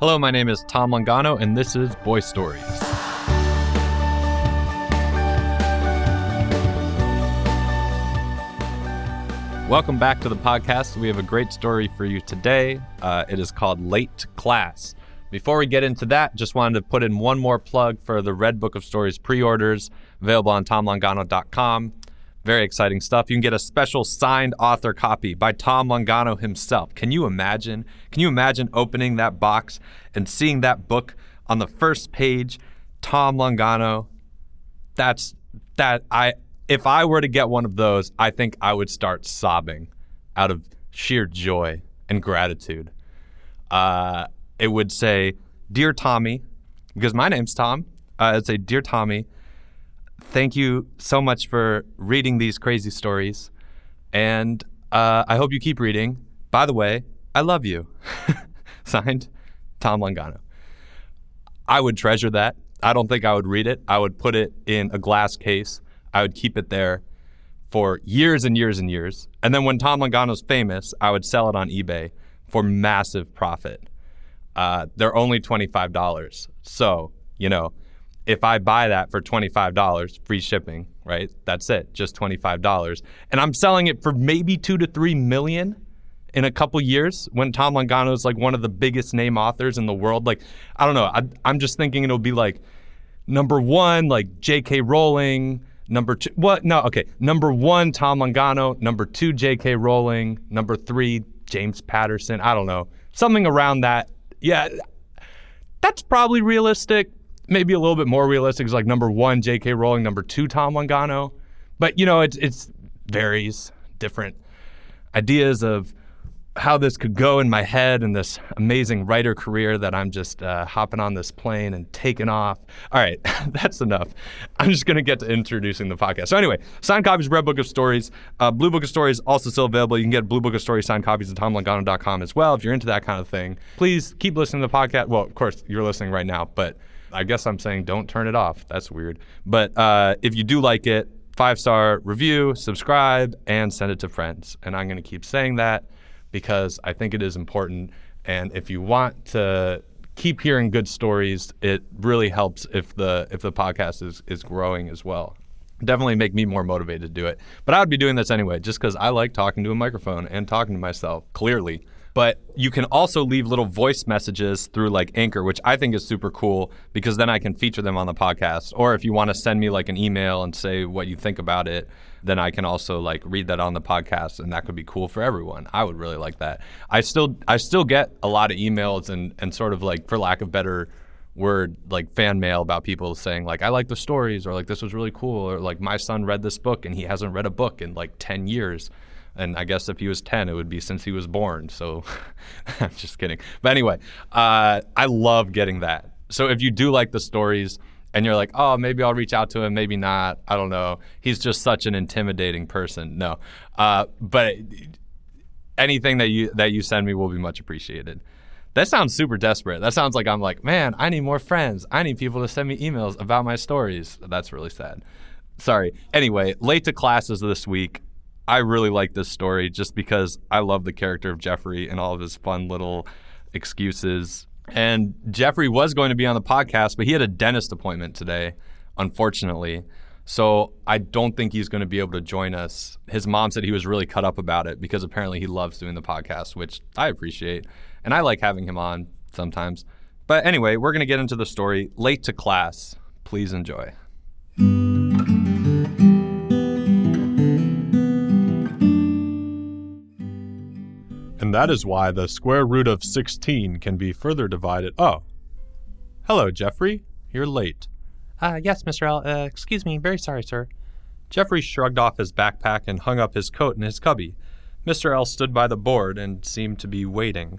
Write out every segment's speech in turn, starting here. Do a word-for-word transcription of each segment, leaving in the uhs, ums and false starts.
Hello, my name is Tom Longano, and this is Boy Stories. Welcome back to the podcast. We have a great story for you today. Uh, it is called Late to Class. Before we get into that, just wanted to put in one more plug for the Red Book of Stories pre-orders, available on tom longano dot com. Very exciting stuff. You can get a special signed author copy by Tom Longano himself. Can you imagine? Can you imagine opening that box and seeing that book on the first page? Tom Longano. That's that I if I were to get one of those, I think I would start sobbing out of sheer joy and gratitude. Uh, it would say, "Dear Tommy," because my name's Tom. Uh, it'd say, "Dear Tommy, thank you so much for reading these crazy stories, and uh, I hope you keep reading. By the way, I love you." Signed, Tom Longano. I would treasure that. I don't think I would read it. I would put it in a glass case. I would keep it there for years and years and years. And then when Tom Longano's famous, I would sell it on eBay for massive profit. Uh, they're only twenty-five dollars. So, you know, if I buy that for twenty-five dollars, free shipping, right? That's it, just twenty-five dollars. And I'm selling it for maybe two to three million in a couple years when Tom Longano is like one of the biggest name authors in the world. Like, I don't know, I, I'm just thinking it'll be like number one, like J K Rowling, number two, what? No, okay, number one, Tom Longano, number two, J K Rowling, number three, James Patterson, I don't know, something around that. Yeah, that's probably realistic. Maybe a little bit more realistic is like number one, J K Rowling, number two, Tom Longano. But, you know, it it's varies, different ideas of how this could go in my head and this amazing writer career that I'm just uh, hopping on this plane and taking off. All right, that's enough. I'm just going to get to introducing the podcast. So anyway, signed copies, Red Book of Stories. Uh, Blue Book of Stories also still available. You can get Blue Book of Stories signed copies at tom longano dot com as well if you're into that kind of thing. Please keep listening to the podcast. Well, of course, you're listening right now, but I guess I'm saying don't turn it off. That's weird. But uh, if you do like it, five-star review, subscribe, and send it to friends. And I'm going to keep saying that because I think it is important. And if you want to keep hearing good stories, it really helps if the if the podcast is, is growing as well. Definitely make me more motivated to do it. But I would be doing this anyway just because I like talking to a microphone and talking to myself, clearly. But you can also leave little voice messages through like Anchor, which I think is super cool because then I can feature them on the podcast. Or if you want to send me like an email and say what you think about it, then I can also like read that on the podcast, and that could be cool for everyone. I would really like that. I still I still get a lot of emails and, and sort of like, for lack of better word, like fan mail about people saying like, I like the stories, or like this was really cool, or like my son read this book and he hasn't read a book in like ten years. And I guess if he was ten, it would be since he was born. So I'm just kidding. But anyway, uh, I love getting that. So if you do like the stories and you're like, oh, maybe I'll reach out to him, maybe not, I don't know, he's just such an intimidating person. No. Uh, but anything that you that you send me will be much appreciated. That sounds super desperate. That sounds like I'm like, man, I need more friends. I need people to send me emails about my stories. That's really sad. Sorry. Anyway, Late to Classes this week. I really like this story just because I love the character of Jeffrey and all of his fun little excuses. And Jeffrey was going to be on the podcast, but he had a dentist appointment today, unfortunately. So I don't think he's going to be able to join us. His mom said he was really cut up about it because apparently he loves doing the podcast, which I appreciate. And I like having him on sometimes. But anyway, we're going to get into the story, Late to Class. Please enjoy. And that is why the square root of sixteen can be further divided. Oh, hello, Jeffrey. You're late. Uh, yes, Mister L. Uh, excuse me. Very sorry, sir. Jeffrey shrugged off his backpack and hung up his coat in his cubby. Mister L stood by the board and seemed to be waiting.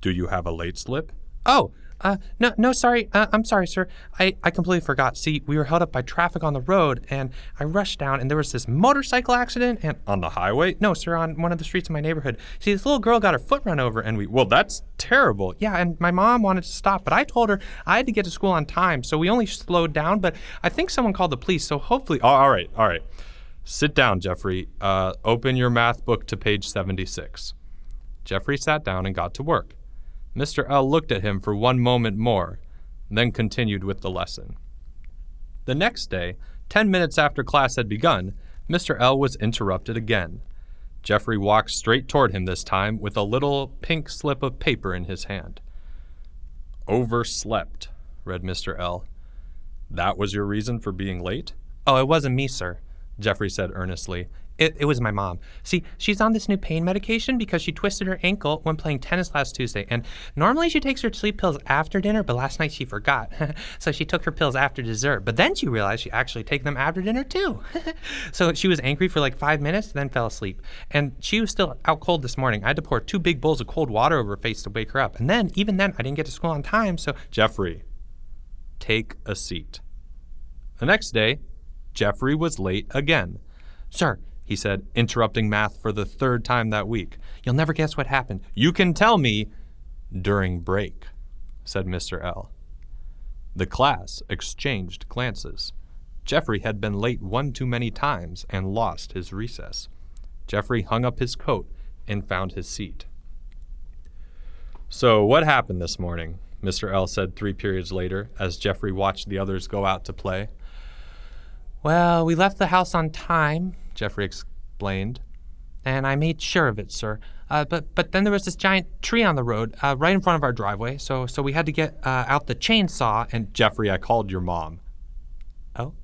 Do you have a late slip? Oh, uh, no, no, sorry. Uh, I'm sorry, sir. I, I completely forgot. See, we were held up by traffic on the road, and I rushed down, and there was this motorcycle accident, and... On the highway? No, sir, on one of the streets in my neighborhood. See, this little girl got her foot run over, and we... Well, that's terrible. Yeah, and my mom wanted to stop, but I told her I had to get to school on time, so we only slowed down, but I think someone called the police, so hopefully... Oh, all right, all right. Sit down, Jeffrey. Uh, open your math book to page seventy-six. Jeffrey sat down and got to work. Mister L looked at him for one moment more, then continued with the lesson. The next day, ten minutes after class had begun, Mister L was interrupted again. Jeffrey walked straight toward him this time with a little pink slip of paper in his hand. "Overslept," read Mister L. "That was your reason for being late?" "Oh, it wasn't me, sir," Jeffrey said earnestly. It, it was my mom. See, she's on this new pain medication because she twisted her ankle when playing tennis last Tuesday, and normally she takes her sleep pills after dinner, but last night she forgot. So she took her pills after dessert, but then she realized she actually took them after dinner too. So she was angry for like five minutes, then fell asleep. And she was still out cold this morning. I had to pour two big bowls of cold water over her face to wake her up. And then, even then, I didn't get to school on time, so... Jeffrey, take a seat. The next day, Jeffrey was late again. "Sir," he said, interrupting math for the third time that week, "you'll never guess what happened." "You can tell me during break," said Mister L. The class exchanged glances. Jeffrey had been late one too many times and lost his recess. Jeffrey hung up his coat and found his seat. "So what happened this morning?" Mister L said three periods later as Jeffrey watched the others go out to play. "Well, we left the house on time," Jeffrey explained, "and I made sure of it, sir. Uh, but but then there was this giant tree on the road uh, right in front of our driveway, so so we had to get uh, out the chainsaw and—" "Jeffrey, I called your mom." "Oh?"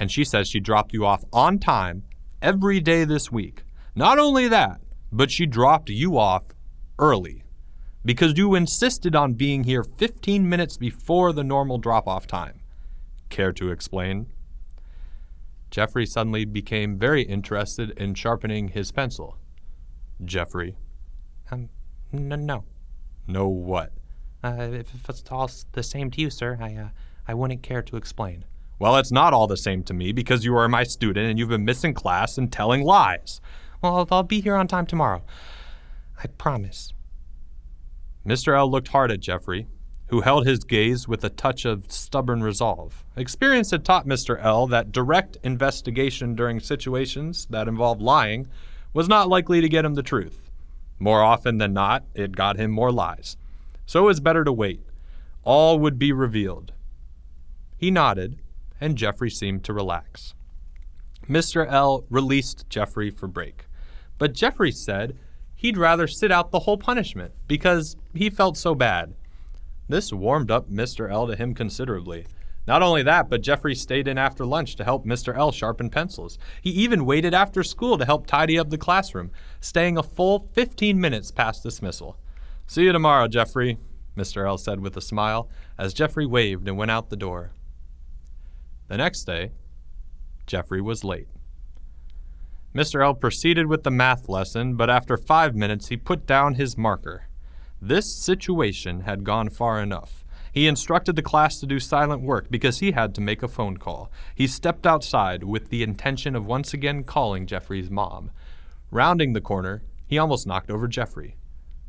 "And she says she dropped you off on time every day this week. Not only that, but she dropped you off early because you insisted on being here fifteen minutes before the normal drop-off time. Care to explain?" Jeffrey suddenly became very interested in sharpening his pencil. "Jeffrey." Um, no, no. "No what?" Uh, if it's all the same to you, sir, I, uh, I wouldn't care to explain." "Well, it's not all the same to me because you are my student and you've been missing class and telling lies." "Well, I'll, I'll be here on time tomorrow. I promise." Mister L looked hard at Jeffrey, who held his gaze with a touch of stubborn resolve. Experience had taught Mister L that direct investigation during situations that involved lying was not likely to get him the truth. More often than not, it got him more lies. So it was better to wait. All would be revealed. He nodded, and Jeffrey seemed to relax. Mister L released Jeffrey for break, but Jeffrey said he'd rather sit out the whole punishment because he felt so bad. This warmed up Mister L to him considerably. Not only that, but Jeffrey stayed in after lunch to help Mister L sharpen pencils. He even waited after school to help tidy up the classroom, staying a full fifteen minutes past dismissal. "See you tomorrow, Jeffrey," Mister L said with a smile as Jeffrey waved and went out the door. The next day, Jeffrey was late. Mister L proceeded with the math lesson, but after five minutes he put down his marker. This situation had gone far enough. He instructed the class to do silent work because he had to make a phone call. He stepped outside with the intention of once again calling Jeffrey's mom. Rounding the corner, he almost knocked over Jeffrey.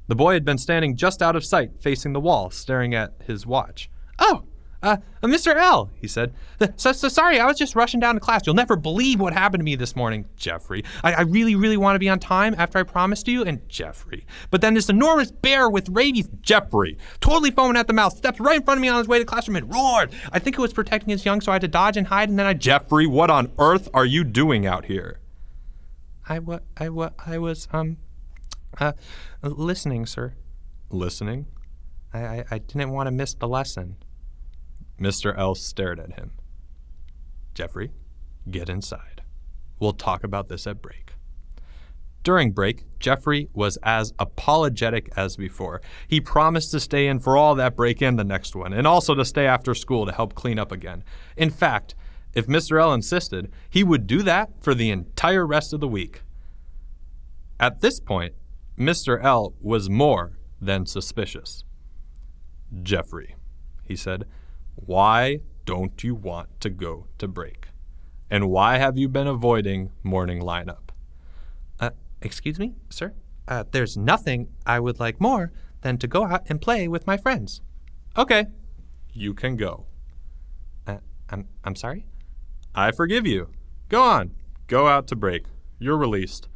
The boy had been standing just out of sight, facing the wall, staring at his watch. "Oh, uh, Mister L," he said. So, so sorry, I was just rushing down to class. You'll never believe what happened to me this morning." "Jeffrey, I, I really, really want to be on time after I promised you." "And Jeffrey, but then this enormous bear with rabies—" "Jeffrey, totally foaming at the mouth, stepped right in front of me on his way to the classroom and roared. I think it was protecting his young, so I had to dodge and hide, and then I—" "Jeffrey, what on earth are you doing out here?" I, wa- I, wa- I was, um, uh, listening, sir." "Listening?" I, I, I didn't want to miss the lesson." Mister L stared at him. "Jeffrey, get inside. We'll talk about this at break." During break, Jeffrey was as apologetic as before. He promised to stay in for all that break and the next one, and also to stay after school to help clean up again. In fact, if Mister L insisted, he would do that for the entire rest of the week. At this point, Mister L was more than suspicious. "Jeffrey," he said, "why don't you want to go to break? And why have you been avoiding morning lineup?" Uh, excuse me, sir? Uh, there's nothing I would like more than to go out and play with my friends." "Okay, you can go." Uh, I'm, I'm sorry? "I forgive you. Go on, go out to break. You're released."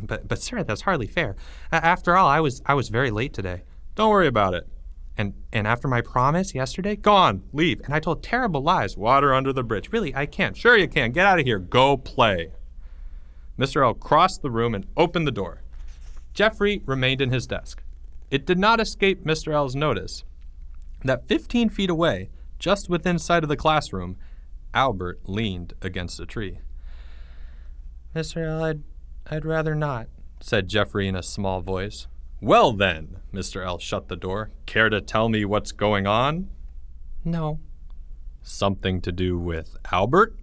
but, but sir, that's hardly fair. Uh, after all, I was, I was very late today." "Don't worry about it. And and after my promise yesterday, gone, leave. And I told terrible lies, water under the bridge. Really, I can't. Sure you can. Get out of here. Go play. Mister L crossed the room and opened the door. Jeffrey remained in his desk. It did not escape Mister L's notice that fifteen feet away, just within sight of the classroom, Albert leaned against a tree. Mister L, I'd, I'd rather not, said Jeffrey in a small voice. Well then, Mister L shut the door. Care to tell me what's going on? No. Something to do with Albert?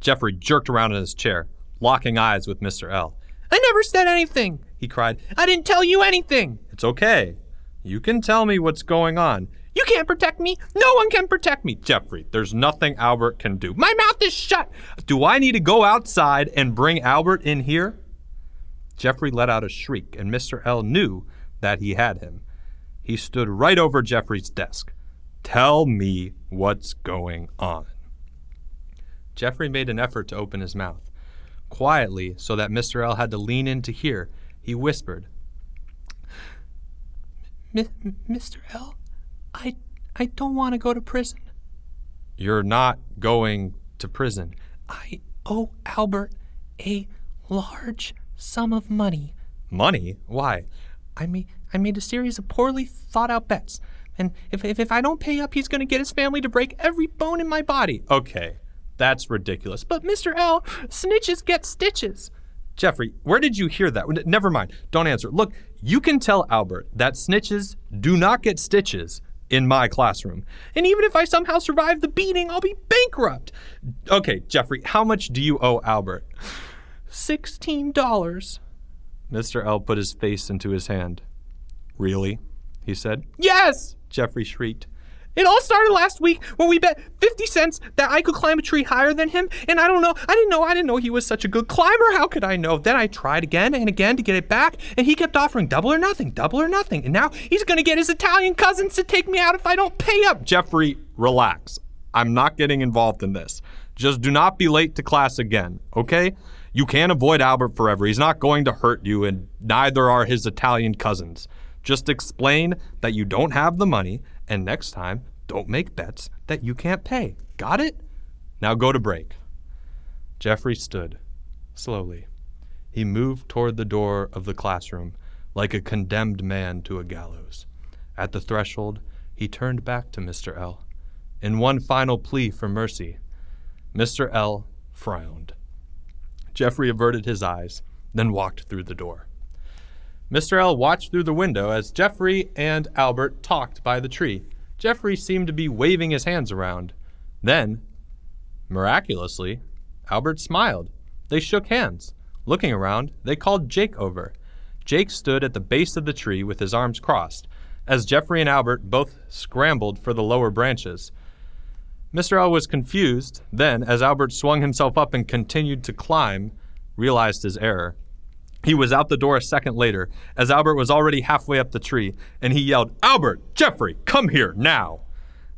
Jeffrey jerked around in his chair, locking eyes with Mister L. I never said anything, he cried. I didn't tell you anything. It's okay. You can tell me what's going on. You can't protect me. No one can protect me. Jeffrey, there's nothing Albert can do. My mouth is shut. Do I need to go outside and bring Albert in here? Jeffrey let out a shriek, and Mister L knew that he had him. He stood right over Jeffrey's desk. Tell me what's going on. Jeffrey made an effort to open his mouth. Quietly, so that Mister L had to lean in to hear, he whispered, M- Mister L, I, I don't want to go to prison. You're not going to prison. I owe Albert a large sum of money. Money? Why? I made, I made a series of poorly thought-out bets, and if, if, if I don't pay up, he's going to get his family to break every bone in my body. Okay, that's ridiculous. But Mister L, snitches get stitches. Jeffrey, where did you hear that? Never mind. Don't answer. Look, you can tell Albert that snitches do not get stitches in my classroom. And even if I somehow survive the beating, I'll be bankrupt. Okay, Jeffrey, how much do you owe Albert? Sixteen dollars. Mister L put his face into his hand. Really? He said. Yes! Jeffrey shrieked. It all started last week when we bet fifty cents that I could climb a tree higher than him, and I don't know, I didn't know, I didn't know he was such a good climber. How could I know? Then I tried again and again to get it back, and he kept offering double or nothing, double or nothing, and now he's going to get his Italian cousins to take me out if I don't pay up. Jeffrey, relax. I'm not getting involved in this. Just do not be late to class again, okay? You can't avoid Albert forever. He's not going to hurt you, and neither are his Italian cousins. Just explain that you don't have the money, and next time, don't make bets that you can't pay. Got it? Now go to break. Jeffrey stood, slowly. He moved toward the door of the classroom like a condemned man to a gallows. At the threshold, he turned back to Mister L in one final plea for mercy. Mister L frowned. Jeffrey averted his eyes, then walked through the door. Mister L watched through the window as Jeffrey and Albert talked by the tree. Jeffrey seemed to be waving his hands around. Then, miraculously, Albert smiled. They shook hands. Looking around, they called Jake over. Jake stood at the base of the tree with his arms crossed, as Jeffrey and Albert both scrambled for the lower branches. Mister L was confused, then, as Albert swung himself up and continued to climb, realized his error. He was out the door a second later, as Albert was already halfway up the tree, and he yelled, Albert, Jeffrey, come here now.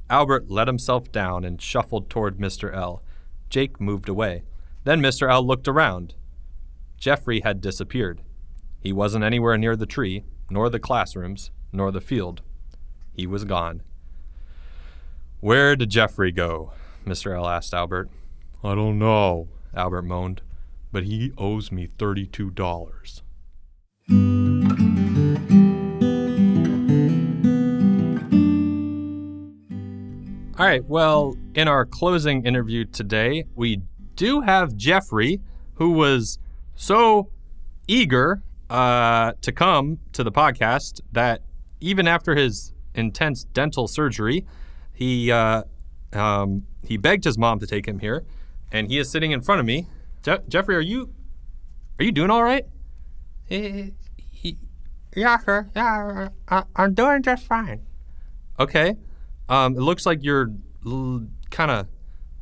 Albert let himself down and shuffled toward Mister L. Jake moved away. Then Mister L looked around. Jeffrey had disappeared. He wasn't anywhere near the tree, nor the classrooms, nor the field. He was gone. Where did Jeffrey go? Mister L asked Albert. I don't know, Albert moaned. But he owes me thirty-two dollars. All right, well, in our closing interview today, we do have Jeffrey, who was so eager uh, to come to the podcast that even after his intense dental surgery, he uh, um, he begged his mom to take him here, and he is sitting in front of me. Je- Jeffrey, are you are you doing all right? Uh, yeah, sir. Yeah, I, I'm doing just fine. Okay. Um, it looks like you're l- kind of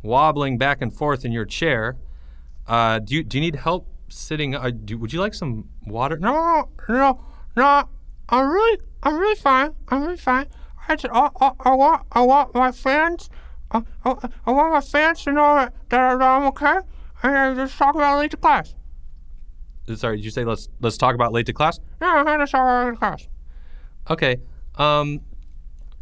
wobbling back and forth in your chair. Uh, do you do you need help sitting? Uh, do, would you like some water? No, no, no. I'm really, I'm really fine. I'm really fine. I just, I, I, I want, I want my fans, I, I, I want my fans to know that, that I'm okay. And let's talk about late to class. Sorry, did you say let's let's talk about late to class? No, let's talk about late to class. Okay. Um,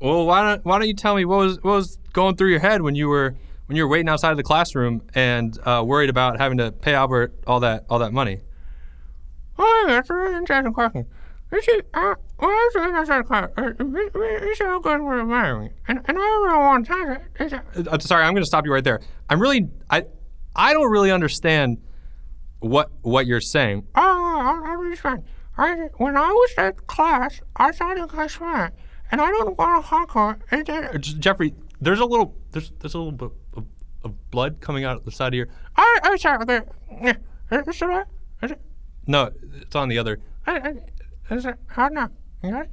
Well, why don't why don't you tell me what was what was going through your head when you were when you were waiting outside of the classroom and uh, worried about having to pay Albert all that all that money? Oh, that's a really interesting question. You see, I, when I was waiting outside the classroom, you see how good we're admiring, and and I really want to tell you. I'm sorry, I'm going to stop you right there. I'm really I I don't really understand what what you're saying. Oh, I I just fine. I when I was at class, I thought it was smart. And I don't want to honker. Jeffrey, there's a little, there's there's a little bit of, of blood coming out of the side of your. I, I'm sorry. There, is it right? Is it? No, it's on the other. I, I, is it hard now? You got it?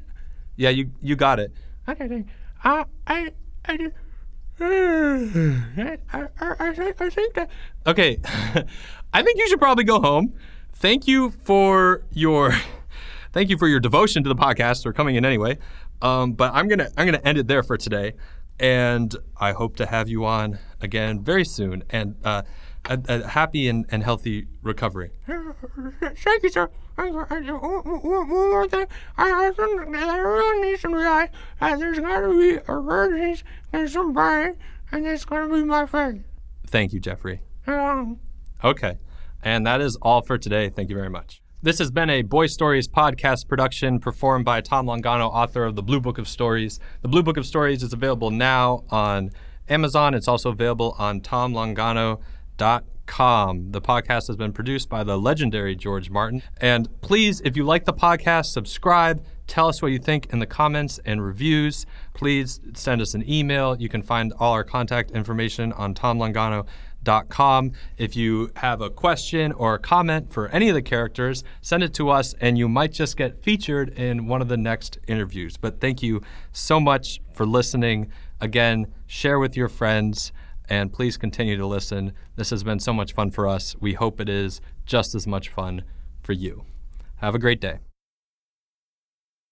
Yeah, you you got it. Okay, thanks. Uh, I I do. I I I think I think that. Okay, I think you should probably go home. Thank you for your, thank you for your devotion to the podcast or coming in anyway. Um, but I'm gonna I'm gonna end it there for today, and I hope to have you on again very soon. And uh, a, a happy and, and healthy recovery. Thank you, sir. One more thing, I I really need to realize that there's gotta be a virgin and somebody, and it's gonna be my friend. Thank you, Jeffrey. Um, okay, and that is all for today. Thank you very much. This has been a Boy Stories podcast production performed by Tom Longano, author of The Blue Book of Stories. The Blue Book of Stories is available now on Amazon. It's also available on tom longano dot com. The podcast has been produced by the legendary George Martin. And please, if you like the podcast, subscribe. Tell us what you think in the comments and reviews. Please send us an email. You can find all our contact information on tom longano dot com. If you have a question or a comment for any of the characters, send it to us and you might just get featured in one of the next interviews. But thank you so much for listening. Again, share with your friends and please continue to listen. This has been so much fun for us. We hope it is just as much fun for you. Have a great day.